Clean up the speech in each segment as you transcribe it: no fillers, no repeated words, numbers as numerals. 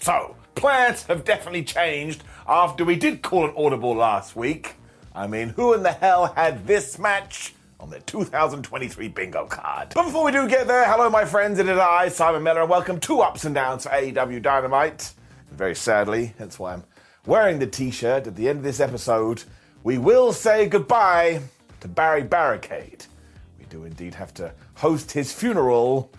So, plans have definitely changed after we did call an audible last week. I mean, who in the hell had this match on the 2023 bingo card? But before we do get there, hello my friends, it is I, Simon Miller, and welcome to Ups and Downs for AEW Dynamite. And very sadly, that's why I'm wearing the t-shirt at the end of this episode, we will say goodbye to Barry Barricade. We do indeed have to host his funeral,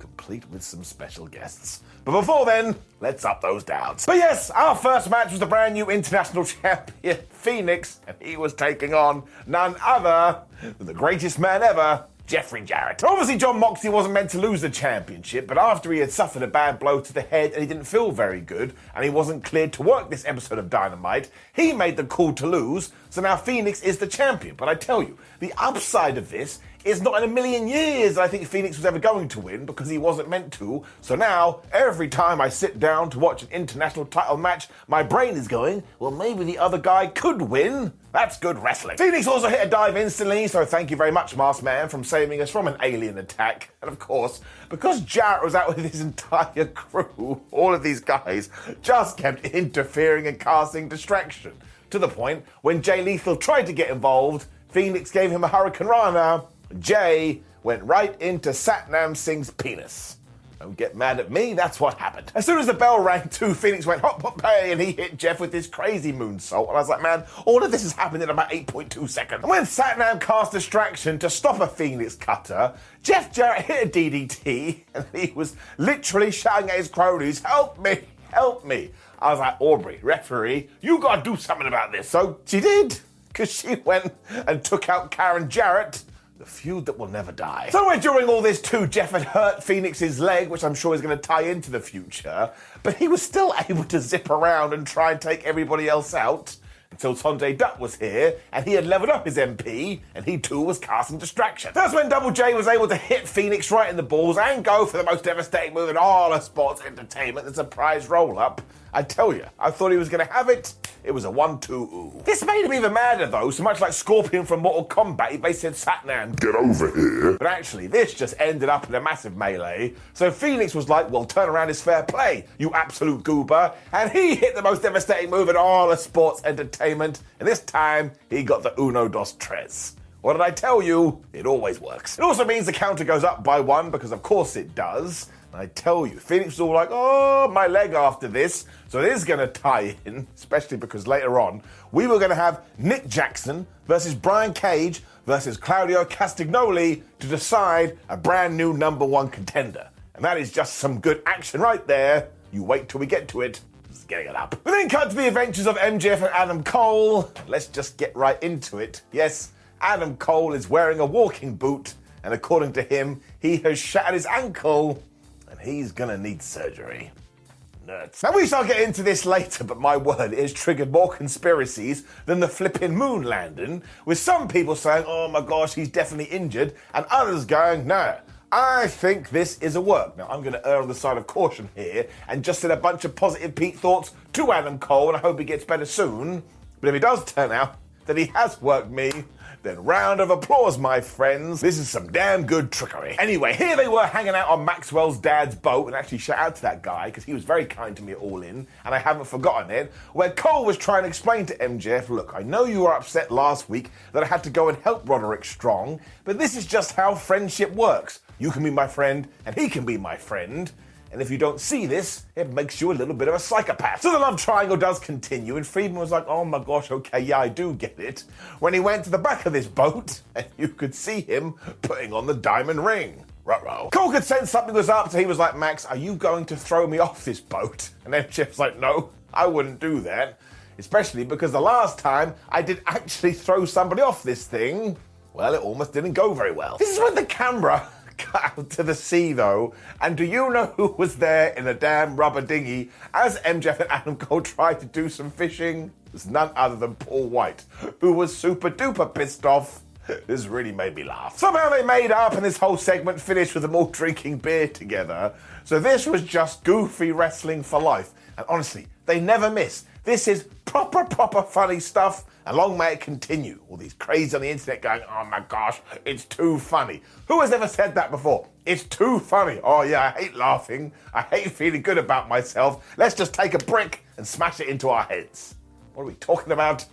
complete with some special guests. But before then, let's up those downs. But yes, our first match was the brand new international champion, Phoenix, and he was taking on none other than the greatest man ever, Jeffrey Jarrett. Obviously, Jon Moxley wasn't meant to lose the championship, but after he had suffered a bad blow to the head and he didn't feel very good, and he wasn't cleared to work this episode of Dynamite, he made the call to lose, so now Phoenix is the champion. But I tell you, the upside of this is not in a million years I think Phoenix was ever going to win, because he wasn't meant to. So now, every time I sit down to watch an international title match, my brain is going, well, maybe the other guy could win. That's good wrestling. Phoenix also hit a dive instantly, so thank you very much, Masked Man, for saving us from an alien attack. And of course, because Jarrett was out with his entire crew, all of these guys just kept interfering and casting distraction, to the point when Jay Lethal tried to get involved, Phoenix gave him a Hurricane Rana. Jay went right into Satnam Singh's penis. Don't get mad at me, that's what happened. As soon as the bell rang too, Phoenix went hop hop hey, and he hit Jeff with this crazy moonsault. And I was like, man, all of this has happened in about 8.2 seconds. And when Satnam cast distraction to stop a Phoenix cutter, Jeff Jarrett hit a DDT and he was literally shouting at his cronies, help me, help me. I was like, Aubrey, referee, you gotta do something about this. So she did, because she went and took out Karen Jarrett, the feud that will never die. Somewhere during all this too, Jeff had hurt Phoenix's leg, which I'm sure is going to tie into the future, but he was still able to zip around and try and take everybody else out until Sonjay Dutt was here, and he had leveled up his MP, and he too was casting distraction. That's when Double J was able to hit Phoenix right in the balls and go for the most devastating move in all of sports entertainment, the surprise roll-up. I tell you, I thought he was going to have it. It was a 1-2 ooh. This made him even madder though, so much like Scorpion from Mortal Kombat, he basically said, Satnam, get over here. But actually, this just ended up in a massive melee. So Phoenix was like, well, turnaround is fair play, you absolute goober. And he hit the most devastating move in all of sports entertainment. And this time, he got the uno dos tres. What did I tell you? It always works. It also means the counter goes up by one, because of course it does. I tell you, Phoenix was all like, oh, my leg after this. So it is going to tie in, especially because later on, we were going to have Nick Jackson versus Brian Cage versus Claudio Castagnoli to decide a brand new #1 contender. And that is just some good action right there. You wait till we get to it. It's getting it up. We then cut to the adventures of MJF and Adam Cole. Let's just get right into it. Yes, Adam Cole is wearing a walking boot, and according to him, he has shattered his ankle. He's gonna need surgery. Nuts. Now we shall get into this later, but my word, it has triggered more conspiracies than the flipping moon landing, with some people saying, oh my gosh, he's definitely injured, and others going, no, I think this is a work. Now I'm gonna err on the side of caution here, and just send a bunch of positive Pete thoughts to Adam Cole, and I hope he gets better soon. But if it does turn out that he has worked me, then round of applause, my friends. This is some damn good trickery. Anyway, here they were hanging out on Maxwell's dad's boat, and actually shout out to that guy, because he was very kind to me at All In, and I haven't forgotten it, where Cole was trying to explain to MJF, look, I know you were upset last week that I had to go and help Roderick Strong, but this is just how friendship works. You can be my friend, and he can be my friend. And if you don't see this, it makes you a little bit of a psychopath. So the love triangle does continue, and Friedman was like, oh my gosh, okay, yeah, I do get it. When he went to the back of this boat, and you could see him putting on the diamond ring. Ruh-roh. Cole could sense something was up, so he was like, Max, are you going to throw me off this boat? And then Jeff's like, no, I wouldn't do that. Especially because the last time I did actually throw somebody off this thing, well, it almost didn't go very well. This is when the camera cut out to the sea, though. And do you know who was there in a damn rubber dinghy as MJF and Adam Cole tried to do some fishing? It was none other than Paul White, who was super duper pissed off. This really made me laugh. Somehow they made up, and this whole segment finished with them all drinking beer together. So this was just goofy wrestling for life. And honestly, they never miss. This is proper funny stuff, and long may it continue. All these crazies on the internet going, oh my gosh, it's too funny. Who has ever said that before? It's too funny. Oh yeah, I hate laughing. I hate feeling good about myself. Let's just take a brick and smash it into our heads. What are we talking about?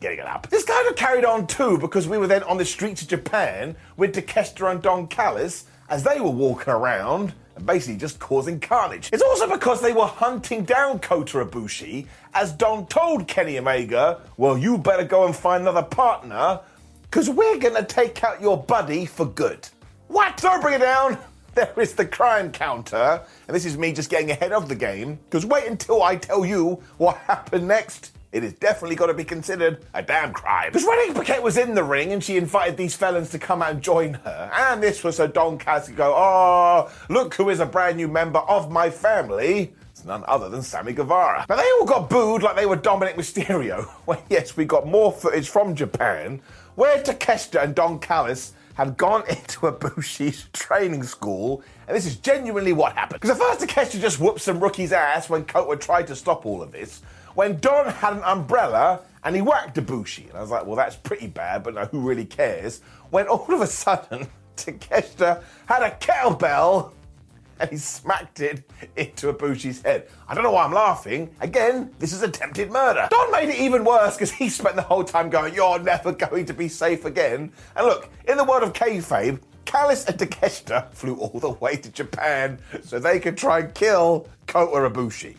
Getting it up. This kind of carried on too, because we were then on the streets of Japan with Takeshita and Don Callis as they were walking around and basically just causing carnage. It's also because they were hunting down Kota Ibushi as Don told Kenny Omega, well, you better go and find another partner because we're going to take out your buddy for good. What? Don't bring it down. There is the crime counter, and this is me just getting ahead of the game because wait until I tell you what happened next. It has definitely got to be considered a damn crime. Because Renee Paquette was in the ring and she invited these felons to come out and join her. And this was so Don Callis could go, oh, look who is a brand new member of my family. It's none other than Sammy Guevara. Now they all got booed like they were Dominic Mysterio. Well, yes, we got more footage from Japan where Takeshita and Don Callis had gone into Ibushi's training school, and this is genuinely what happened. Because at first Takeshita just whooped some rookie's ass when Kota tried to stop all of this, when Don had an umbrella and he whacked Ibushi. And I was like, well, that's pretty bad, but no, who really cares? When all of a sudden, Takeshita had a kettlebell and he smacked it into Ibushi's head. I don't know why I'm laughing. Again, this is attempted murder. Don made it even worse because he spent the whole time going, you're never going to be safe again. And look, in the world of kayfabe, Callis and Takeshita flew all the way to Japan so they could try and kill Kota Ibushi.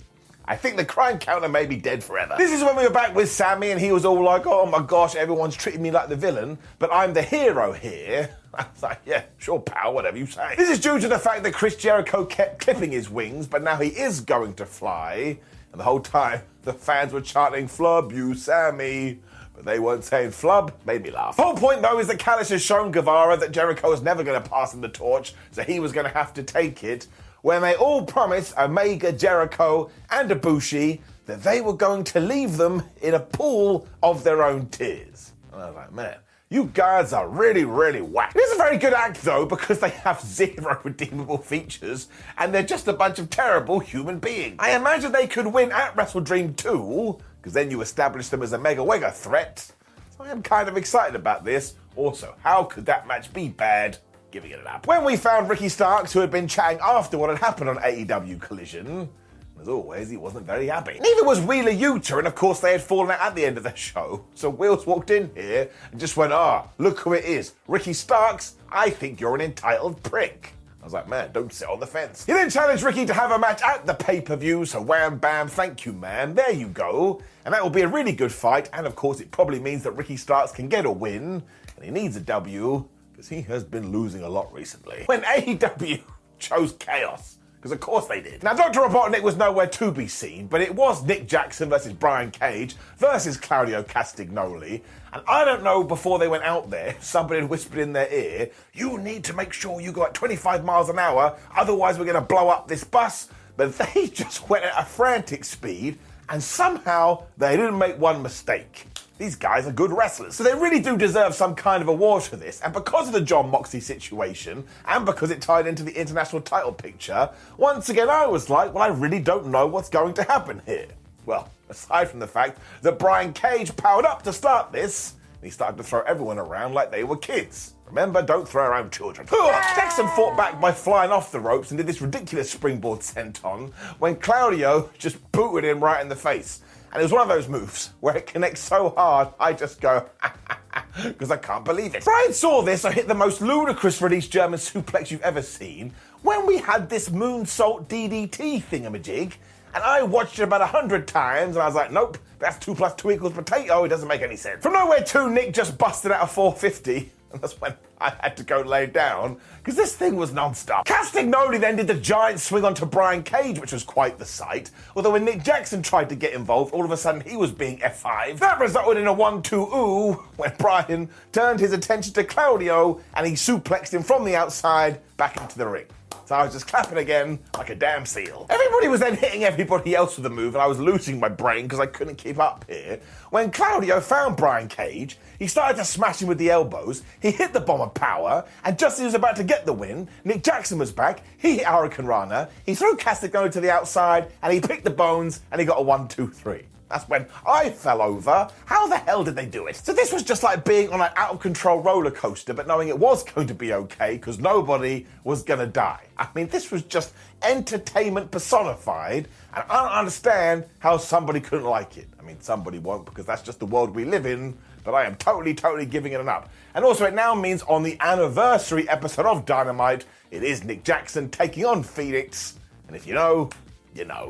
I think the crime counter may be dead forever. This is when we were back with Sammy and he was all like, oh my gosh, everyone's treating me like the villain, but I'm the hero here. I was like, yeah, sure, pal, whatever you say. This is due to the fact that Chris Jericho kept clipping his wings, but now he is going to fly. And the whole time, the fans were chanting, flub you, Sammy. But they weren't saying flub. Made me laugh. The whole point, though, is that Callis has shown Guevara that Jericho is never going to pass him the torch, so he was going to have to take it. When they all promised Omega, Jericho, and Ibushi that they were going to leave them in a pool of their own tears. And I was like, man, you guys are really whack. It is a very good act, though, because they have zero redeemable features, and they're just a bunch of terrible human beings. I imagine they could win at WrestleDream 2, because then you establish them as a mega-wega threat. So I am kind of excited about this. Also, how could that match be bad? Giving it up. When we found Ricky Starks, who had been chatting after what had happened on AEW Collision, as always, he wasn't very happy. Neither was Wheeler Yuta, and of course they had fallen out at the end of the show. So Wills walked in here and just went, look who it is. Ricky Starks, I think you're an entitled prick. I was like, man, don't sit on the fence. He then challenged Ricky to have a match at the pay-per-view, so wham, bam, thank you, man, there you go. And that will be a really good fight, and of course it probably means that Ricky Starks can get a win, and he needs a W, because he has been losing a lot recently. When AEW chose chaos, because of course they did. Now, Dr. Robotnik was nowhere to be seen, but it was Nick Jackson versus Brian Cage versus Claudio Castagnoli. And I don't know, before they went out there, somebody had whispered in their ear, you need to make sure you go at 25 miles an hour, otherwise we're going to blow up this bus. But they just went at a frantic speed, and somehow they didn't make one mistake. These guys are good wrestlers. So they really do deserve some kind of award for this. And because of the Jon Moxley situation, and because it tied into the international title picture, once again I was like, well, I really don't know what's going to happen here. Well, aside from the fact that Brian Cage powered up to start this, and he started to throw everyone around like they were kids. Remember, don't throw around children. Jackson fought back by flying off the ropes and did this ridiculous springboard senton when Claudio just booted him right in the face. And it was one of those moves where it connects so hard, I just go, because I can't believe it. Brian saw this, I hit the most ludicrous release German suplex you've ever seen when we had this moonsault DDT thingamajig, and I watched it about 100 times, and I was like, nope, that's 2 + 2 = potato, it doesn't make any sense. From nowhere too, Nick just busted out a 450, and that's when I had to go lay down, because this thing was non-stop. Castagnoli then did the giant swing onto Brian Cage, which was quite the sight, although when Nick Jackson tried to get involved, all of a sudden he was being F5. That resulted in a 1-2-ooh, when Brian turned his attention to Claudio, and he suplexed him from the outside back into the ring. So I was just clapping again like a damn seal. Everybody was then hitting everybody else with the move, and I was losing my brain because I couldn't keep up here. When Claudio found Brian Cage, he started to smash him with the elbows, he hit the Bomb of Power, and just as he was about to get the win, Nick Jackson was back, he hit Hurricane Rana, he threw Castagnoli to the outside, and he picked the bones, and he got a 1-2-3. That's when I fell over. How the hell did they do it? So this was just like being on an out-of-control roller coaster, but knowing it was going to be okay because nobody was gonna die. I mean, this was just entertainment personified, and I don't understand how somebody couldn't like it. I mean, somebody won't, because that's just the world we live in, but I am totally giving it an up. And also, it now means on the anniversary episode of Dynamite, it is Nick Jackson taking on Phoenix, and if you know, you know.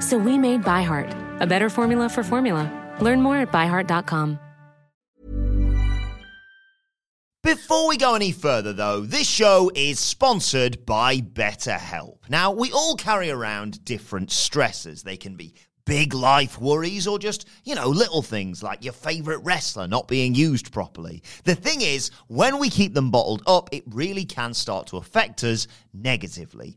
So we made ByHeart, a better formula for formula. Learn more at byheart.com. Before we go any further, though, this show is sponsored by BetterHelp. Now, we all carry around different stressors. They can be big life worries or just, you know, little things like your favourite wrestler not being used properly. The thing is, when we keep them bottled up, it really can start to affect us negatively.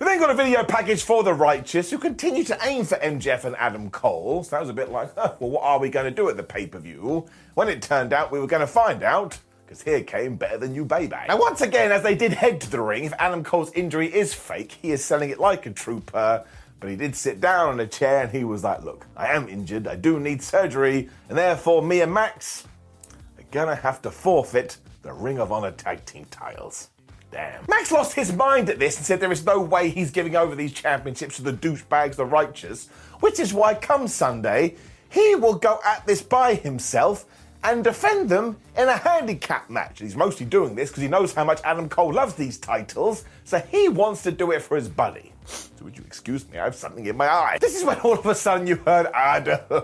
We then got a video package for the Righteous, who continue to aim for MJF and Adam Cole. So that was a bit like, oh, well, what are we going to do at the pay-per-view? When it turned out, we were going to find out, because here came Better Than You Baby. Now, once again, as they did head to the ring, if Adam Cole's injury is fake, he is selling it like a trooper. But he did sit down on a chair, and he was like, look, I am injured, I do need surgery, and therefore me and Max are going to have to forfeit the Ring of Honor Tag Team titles. Damn. Max lost his mind at this and said there is no way he's giving over these championships to the douchebags, the Righteous, which is why come Sunday, he will go at this by himself and defend them in a handicap match. He's mostly doing this because he knows how much Adam Cole loves these titles, so he wants to do it for his buddy. So would you excuse me, I have something in my eye. This is when all of a sudden you heard Adam.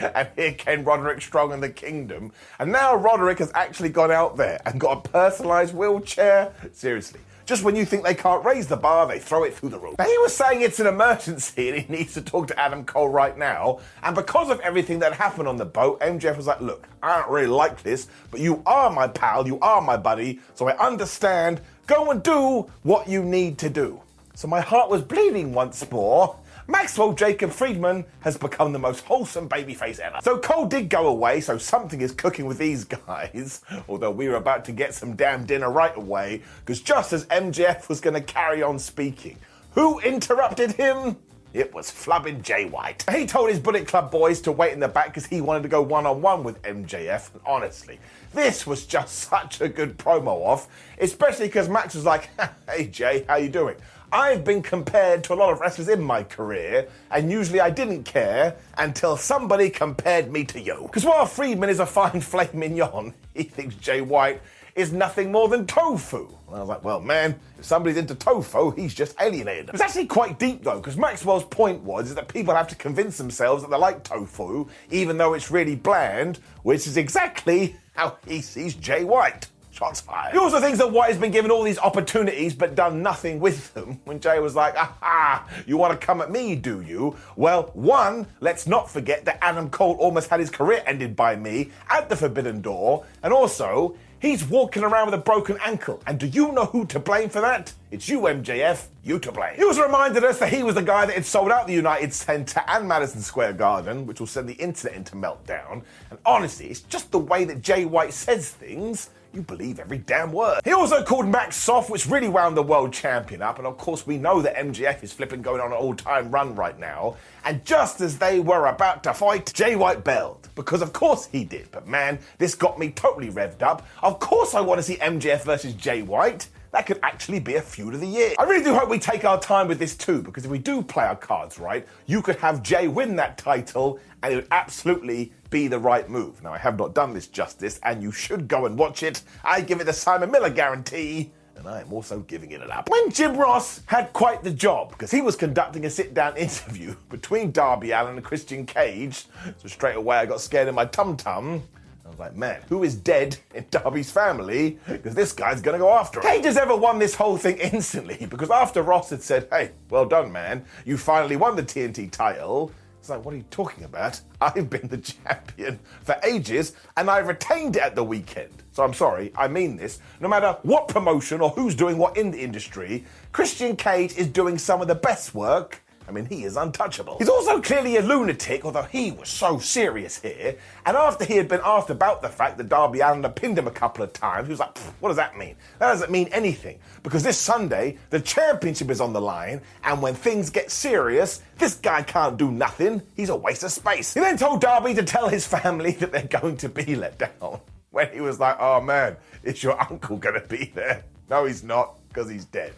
And here came Roderick Strong and the Kingdom. And now Roderick has actually gone out there and got a personalised wheelchair. Seriously. Just when you think they can't raise the bar, they throw it through the roof. Now, he was saying it's an emergency and he needs to talk to Adam Cole right now. And because of everything that happened on the boat, MJF was like, look, I don't really like this, but you are my pal, you are my buddy, so I understand. Go and do what you need to do. So my heart was bleeding once more Maxwell Jacob Friedman has become the most wholesome babyface ever. So Cole did go away, so something is cooking with these guys. Although we were about to get some damn dinner right away, because just as MJF was going to carry on speaking, who interrupted him? It was flubbing Jay White. He told his Bullet Club boys to wait in the back because he wanted to go one-on-one with MJF. And honestly, this was just such a good promo off, especially because Max was like, hey Jay, how you doing? I've been compared to a lot of wrestlers in my career, and usually I didn't care until somebody compared me to you. Because while Friedman is a fine filet mignon, he thinks Jay White is nothing more than tofu. And I was like, well, man, if somebody's into tofu, he's just alienated. It's actually quite deep, though, because Maxwell's point was that people have to convince themselves that they like tofu, even though it's really bland, which is exactly how he sees Jay White. Shots fired. He also thinks that White has been given all these opportunities but done nothing with them, when Jay was like, aha, you want to come at me, do you? Well, one, let's not forget that Adam Cole almost had his career ended by me at the Forbidden Door, and also, he's walking around with a broken ankle, and do you know who to blame for that? It's you, MJF, you to blame. He also reminded us that he was the guy that had sold out the United Center and Madison Square Garden, which will send the internet into meltdown, and honestly, it's just the way that Jay White says things, you believe every damn word. He also called Max soft, which really wound the world champion up, and of course we know that MJF is flipping going on an all-time run right now, and just as they were about to fight, Jay White bailed, because of course he did, but man, this got me totally revved up. Of course I want to see MJF versus Jay White. That could actually be a feud of the year. I really do hope we take our time with this too, because if we do play our cards right, you could have Jay win that title, and it would absolutely be the right move. Now, I have not done this justice, and you should go and watch it. I give it the Simon Miller guarantee, and I am also giving it up. When Jim Ross had quite the job, because he was conducting a sit-down interview between Darby Allin and Christian Cage, so straight away I got scared in my tum-tum. I was like, man, who is dead in Darby's family? Because this guy's going to go after him. Cage has ever won this whole thing instantly, because after Ross had said, hey, well done, man, you finally won the TNT title, it's like, what are you talking about? I've been the champion for ages, and I retained it at the weekend. So I'm sorry, I mean this. No matter what promotion or who's doing what in the industry, Christian Cage is doing some of the best work. I mean, he is untouchable. He's also clearly a lunatic, although he was so serious here. And after he had been asked about the fact that Darby Allin had pinned him a couple of times, he was like, what does that mean? That doesn't mean anything. Because this Sunday, the championship is on the line, and when things get serious, this guy can't do nothing. He's a waste of space. He then told Darby to tell his family that they're going to be let down. When he was like, oh man, is your uncle going to be there? No, he's not, because he's dead.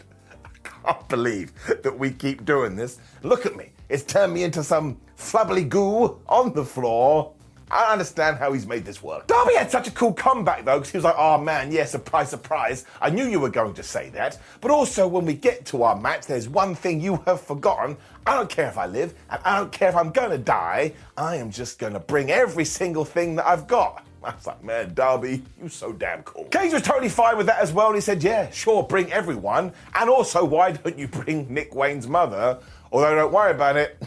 I can't believe that we keep doing this. Look at me. It's turned me into some flubbly goo on the floor. I understand how he's made this work. Darby had such a cool comeback, though, because he was like, oh, man, yeah, surprise, surprise. I knew you were going to say that. But also, when we get to our match, there's one thing you have forgotten. I don't care if I live, and I don't care if I'm going to die. I am just going to bring every single thing that I've got. I was like, man, Darby, you so damn cool. Cage was totally fine with that as well, and he said, yeah, sure, bring everyone. And also, why don't you bring Nick Wayne's mother? Although, don't worry about it,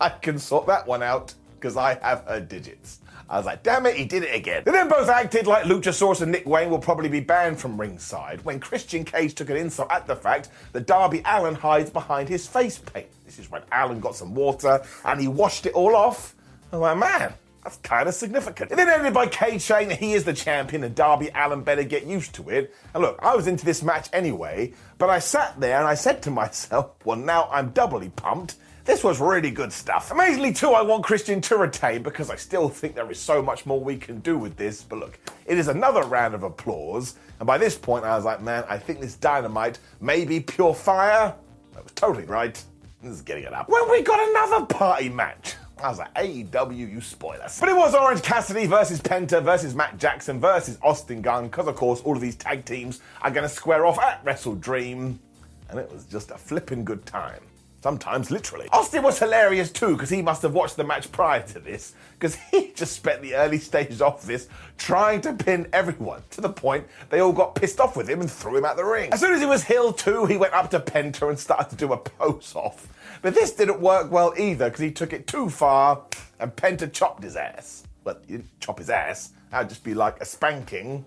I can sort that one out, because I have her digits. I was like, damn it, he did it again. They then both acted like Luchasaurus and Nick Wayne will probably be banned from ringside, when Christian Cage took an insult at the fact that Darby Allin hides behind his face paint. This is when Allin got some water, and he washed it all off. I was like, man, that's kind of significant. It then ended by Cage saying that he is the champion and Darby Allin better get used to it. And look, I was into this match anyway, but I sat there and I said to myself, well, now I'm doubly pumped. This was really good stuff. Amazingly, too, I want Christian to retain, because I still think there is so much more we can do with this. But look, it is another round of applause. And by this point, I was like, man, I think this Dynamite may be pure fire. I was totally right. This is getting it up. Well, we got another party match. I was like, AEW, you spoil us. But it was Orange Cassidy versus Penta versus Matt Jackson versus Austin Gunn, because, of course, all of these tag teams are going to square off at WrestleDream. And it was just a flipping good time. Sometimes, literally. Austin was hilarious too, because he must have watched the match prior to this, because he just spent the early stages of this trying to pin everyone, to the point they all got pissed off with him and threw him out the ring. As soon as he was heel too, he went up to Penta and started to do a pose-off. But this didn't work well either, because he took it too far, and Penta chopped his ass. Well, he didn't chop his ass. That would just be like a spanking.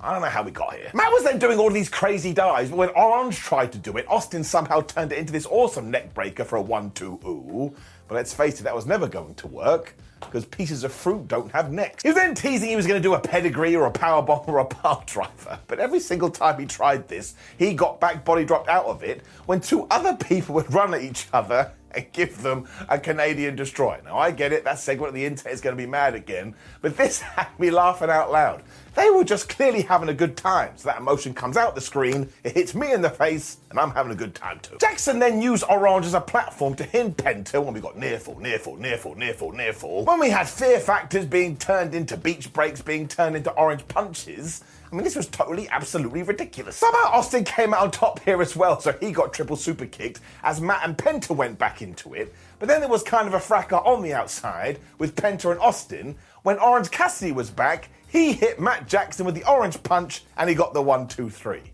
I don't know how we got here. Matt was then doing all these crazy dives, but when Orange tried to do it, Austin somehow turned it into this awesome neck breaker for a 1-2 ooh. But let's face it, that was never going to work, because pieces of fruit don't have necks. He was then teasing he was going to do a pedigree or a powerbomb or a pile driver, but every single time he tried this, he got back body dropped out of it when two other people would run at each other and give them a Canadian destroyer. Now, I get it, that segment of the internet is going to be mad again, but this had me laughing out loud. They were just clearly having a good time, so that emotion comes out the screen, it hits me in the face, and I'm having a good time too. Jackson then used Orange as a platform to hint Penta when we got near fall. When we had fear factors being turned into beach breaks, being turned into orange punches, I mean, this was totally, absolutely ridiculous. Somehow Austin came out on top here as well, so he got triple super kicked as Matt and Penta went back into it. But then there was kind of a fracas on the outside with Penta and Austin. When Orange Cassidy was back, he hit Matt Jackson with the orange punch and he got the 1-2-3. And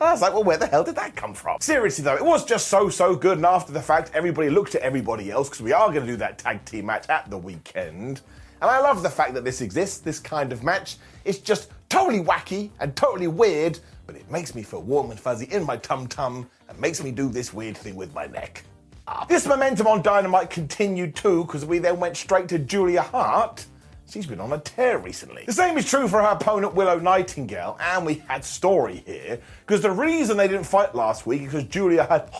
I was like, well, where the hell did that come from? Seriously, though, it was just so good. And after the fact, everybody looked at everybody else because we are going to do that tag team match at the weekend. And I love the fact that this exists, this kind of match. It's just totally wacky and totally weird, but it makes me feel warm and fuzzy in my tum-tum and makes me do this weird thing with my neck. This momentum on Dynamite continued too, because we then went straight to Julia Hart. She's been on a tear recently. The same is true for her opponent, Willow Nightingale, and we had story here, because the reason they didn't fight last week is because Julia had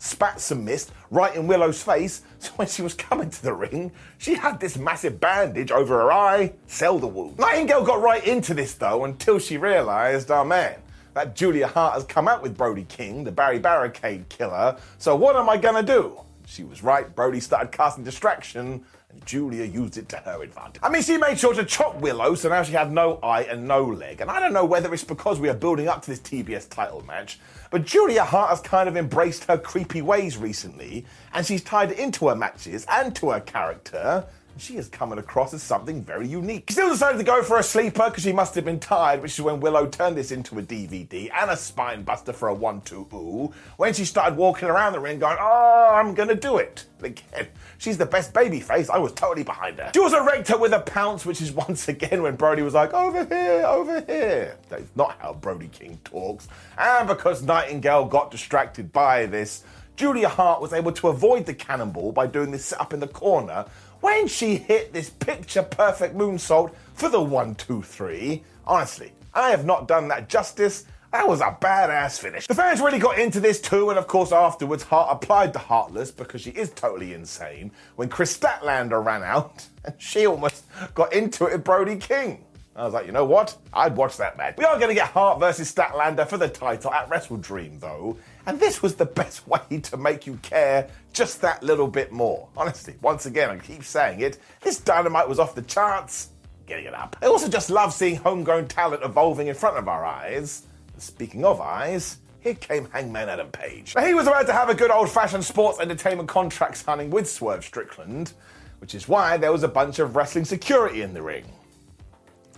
spat some mist right in Willow's face, so when she was coming to the ring, she had this massive bandage over her eye, sell the wound. Nightingale got right into this though, until she realised, oh man, that Julia Hart has come out with Brody King, the Barry Barricade killer, so what am I gonna do? She was right, Brody started casting distraction, and Julia used it to her advantage. I mean, she made sure to chop Willow, so now she had no eye and no leg. And I don't know whether it's because we are building up to this TBS title match, but Julia Hart has kind of embraced her creepy ways recently, and she's tied it into her matches and to her character. She is coming across as something very unique. She still decided to go for a sleeper because she must have been tired, which is when Willow turned this into a DVD and a spine buster for a 1-2 ooh, when she started walking around the ring going, oh, I'm gonna do it. But again, she's the best babyface. I was totally behind her. She also wrecked her with a pounce, which is once again when Brody was like, over here, over here. That is not how Brody King talks. And because Nightingale got distracted by this, Julia Hart was able to avoid the cannonball by doing this sit up in the corner when she hit this picture-perfect moonsault for the 1-2-3. Honestly, I have not done that justice. That was a badass finish. The fans really got into this too, and of course afterwards Hart applied the Heartless because she is totally insane when Chris Statlander ran out and she almost got into it with Brody King. I was like, you know what? I'd watch that match. We are going to get Hart versus Statlander for the title at WrestleDream, though. And this was the best way to make you care just that little bit more. Honestly, once again, I keep saying it, this Dynamite was off the charts. Getting it up. I also just love seeing homegrown talent evolving in front of our eyes. And speaking of eyes, here came Hangman Adam Page. Now, he was about to have a good old-fashioned sports entertainment contract signing with Swerve Strickland, which is why there was a bunch of wrestling security in the ring.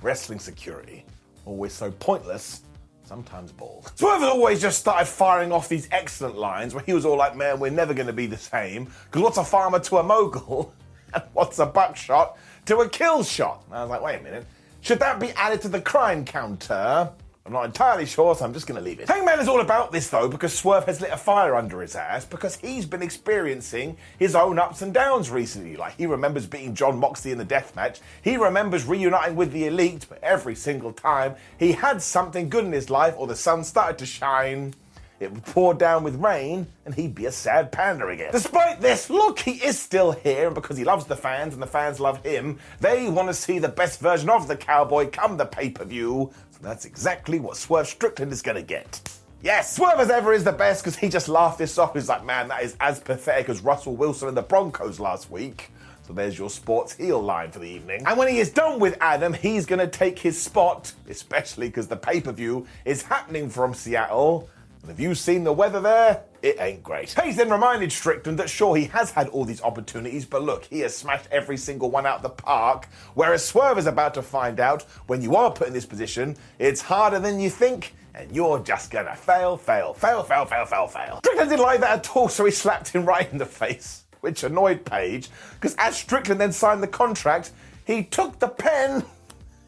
Wrestling security, always so pointless, sometimes bald. Swerve always just started firing off these excellent lines where he was all like, man, we're never going to be the same, because what's a farmer to a mogul, and what's a buckshot to a kill shot? And I was like, wait a minute, should that be added to the crime counter? I'm not entirely sure, so I'm just going to leave it. Hangman is all about this, though, because Swerve has lit a fire under his ass, because he's been experiencing his own ups and downs recently. Like, he remembers beating Jon Moxley in the deathmatch, he remembers reuniting with the Elite, but every single time he had something good in his life or the sun started to shine, it would pour down with rain, and he'd be a sad panda again. Despite this, look, he is still here, and because he loves the fans and the fans love him, they want to see the best version of the cowboy come the pay-per-view. So that's exactly what Swerve Strickland is going to get. Yes, Swerve as ever is the best, because he just laughed this off. He's like, man, that is as pathetic as Russell Wilson and the Broncos last week. So there's your sports heel line for the evening. And when he is done with Adam, he's going to take his spot, especially because the pay-per-view is happening from Seattle. And have you seen the weather there? It ain't great. Page then reminded Strickland that sure, he has had all these opportunities, but look, he has smashed every single one out of the park, whereas Swerve is about to find out, when you are put in this position, it's harder than you think, and you're just gonna fail. Strickland didn't like that at all, so he slapped him right in the face, which annoyed Page, because as Strickland then signed the contract, he took the pen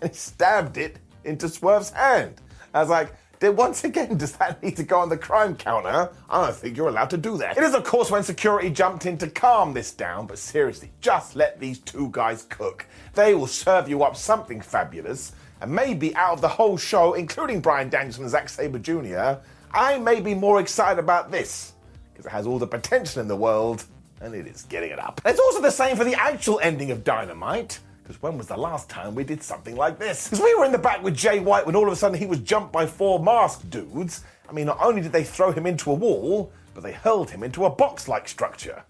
and stabbed it into Swerve's hand. I was like, then once again, does that need to go on the crime counter? I don't think you're allowed to do that. It is, of course, when security jumped in to calm this down, but seriously, just let these two guys cook. They will serve you up something fabulous, and maybe out of the whole show, including Bryan Danielson and Zack Sabre Jr., I may be more excited about this, because it has all the potential in the world, and it is getting it up. And it's also the same for the actual ending of Dynamite. Because when was the last time we did something like this? Because we were in the back with Jay White when all of a sudden he was jumped by four masked dudes. I mean, not only did they throw him into a wall, but they hurled him into a box-like structure.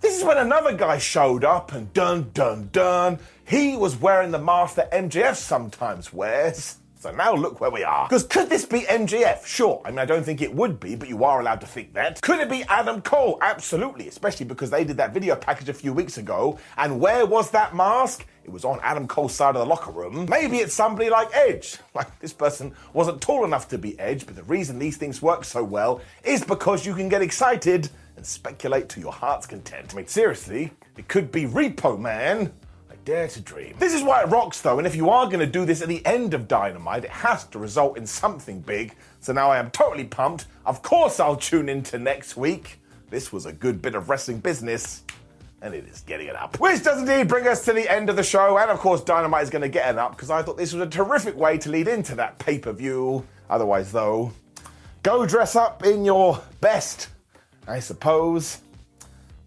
This is when another guy showed up and dun dun dun, he was wearing the mask that MJF sometimes wears. So now look where we are. Because could this be MJF? Sure, I mean, I don't think it would be, but you are allowed to think that. Could it be Adam Cole? Absolutely, especially because they did that video package a few weeks ago. And where was that mask? It was on Adam Cole's side of the locker room. Maybe it's somebody like Edge. Like, this person wasn't tall enough to be Edge, but the reason these things work so well is because you can get excited and speculate to your heart's content. I mean, seriously, it could be Repo Man. Dare to dream. This is why it rocks, though, and if you are going to do this at the end of Dynamite, it has to result in something big. So now I am totally pumped. Of course I'll tune in to next week. This was a good bit of wrestling business, and it is getting it up. Which does indeed bring us to the end of the show, and of course Dynamite is going to get it up, because I thought this was a terrific way to lead into that pay-per-view. Otherwise, though, go dress up in your best, I suppose.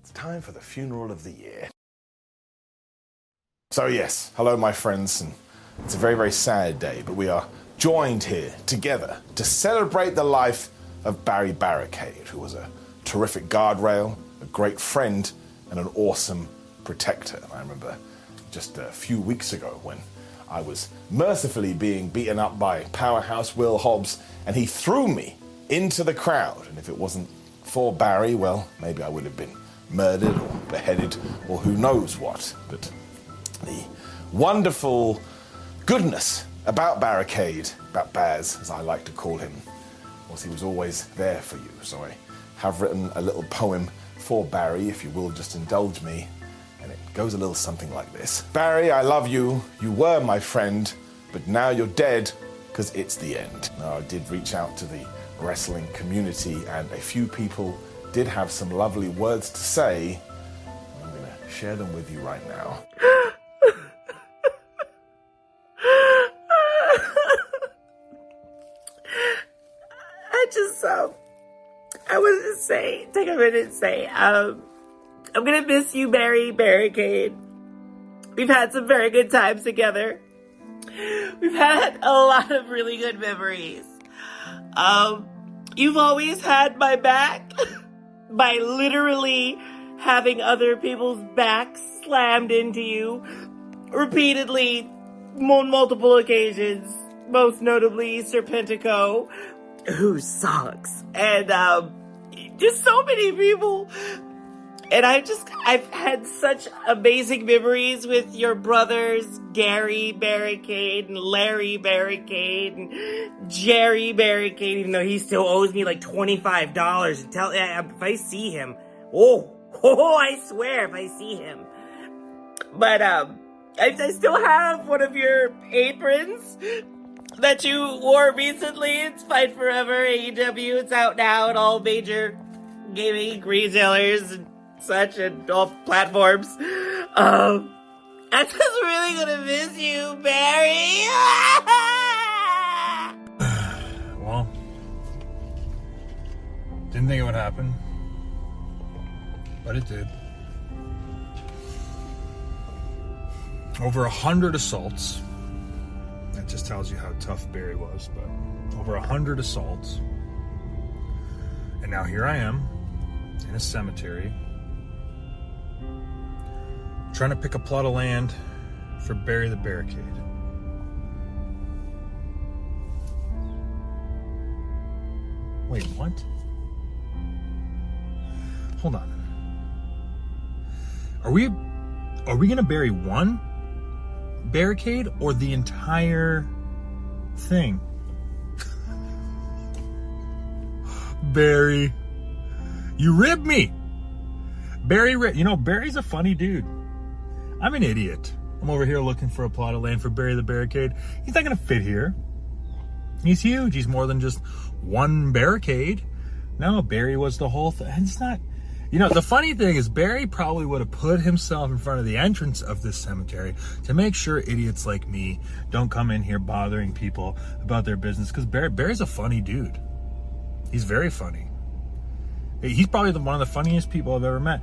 It's time for the funeral of the year. So yes, hello my friends, and it's a very, very sad day, but we are joined here together to celebrate the life of Barry Barricade, who was a terrific guardrail, a great friend, and an awesome protector. And I remember just a few weeks ago when I was mercifully being beaten up by powerhouse Will Hobbs, and he threw me into the crowd. And if it wasn't for Barry, well, maybe I would have been murdered or beheaded or who knows what. But the wonderful goodness about Barricade, about Baz, as I like to call him, was he was always there for you. So I have written a little poem for Barry, if you will just indulge me, and it goes a little something like this. Barry, I love you. You were my friend, but now you're dead, because it's the end. Now, I did reach out to the wrestling community, and a few people did have some lovely words to say. I'm going to share them with you right now. I was just saying, take a minute and say, I'm going to miss you, Barry Barricade. We've had some very good times together. We've had a lot of really good memories. You've always had my back by literally having other people's backs slammed into you repeatedly on multiple occasions, most notably Serpentico, who sucks, and just so many people. And I've had such amazing memories with your brothers, Gary Barricade and Larry Barricade and Jerry Barricade, even though he still owes me like $25. And if I see him, I swear if I see him. But I still have one of your aprons that you wore recently. It's Fight Forever, AEW. It's out now at all major gaming retailers and such, and all platforms. I'm just really gonna miss you, Barry. Well, didn't think it would happen, but it did. Over 100 assaults. That just tells you how tough Barry was, but over 100 assaults. And now here I am in a cemetery trying to pick a plot of land for Barry the Barricade. Wait, what? Hold on. Are we going to bury one Barricade or the entire thing? Barry, you ribbed me. You know, Barry's a funny dude. I'm an idiot. I'm over here looking for a plot of land for Barry the Barricade. He's not gonna fit here. He's huge. He's more than just one Barricade. No, Barry was the whole thing. It's not... You know, the funny thing is Barry probably would have put himself in front of the entrance of this cemetery to make sure idiots like me don't come in here bothering people about their business, because Barry's a funny dude. He's very funny. He's probably one of the funniest people I've ever met.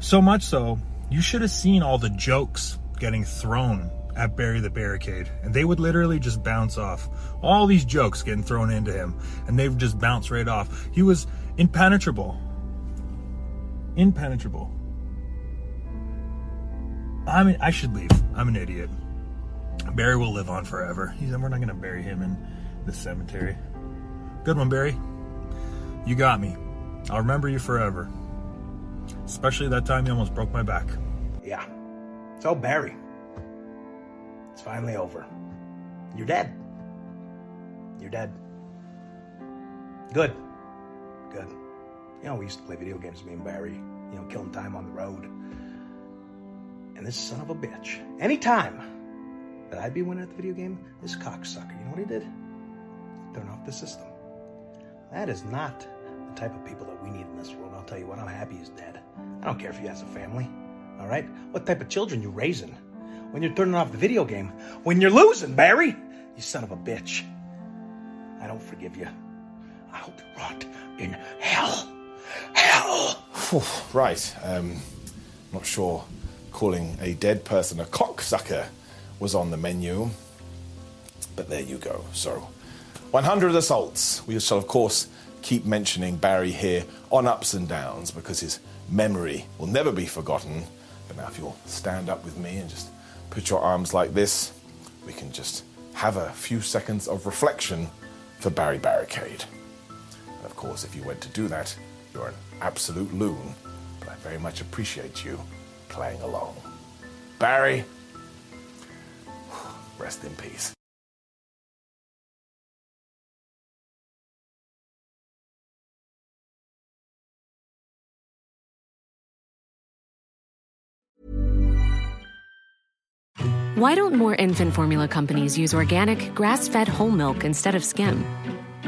So much so, you should have seen all the jokes getting thrown at Barry the Barricade, and they would literally just bounce off. All these jokes getting thrown into him, and they would just bounce right off. He was impenetrable. Impenetrable. I mean, I should leave. I'm an idiot. Barry will live on forever. We're not going to bury him in the cemetery. Good one, Barry. You got me. I'll remember you forever. Especially that time you almost broke my back. Yeah. So, Barry, it's finally over. You're dead. You're dead. Good. Good. You know, we used to play video games, me and Barry, you know, killing time on the road. And this son of a bitch, anytime that I'd be winning at the video game, this cocksucker, you know what he did? Turn off the system. That is not the type of people that we need in this world. I'll tell you what, I'm happy he's dead. I don't care if he has a family, all right? What type of children you raising when you're turning off the video game, when you're losing, Barry? You son of a bitch. I don't forgive you. I hope you rot in hell. Right, not sure calling a dead person a cocksucker was on the menu, but there you go. So, 100 assaults. We shall, of course, keep mentioning Barry here on Ups and Downs because his memory will never be forgotten. But now if you'll stand up with me and just put your arms like this, we can just have a few seconds of reflection for Barry Barricade. And of course, if you went to do that, you're an absolute loon, but I very much appreciate you playing along. Barry, rest in peace. Why don't more infant formula companies use organic, grass-fed whole milk instead of skim?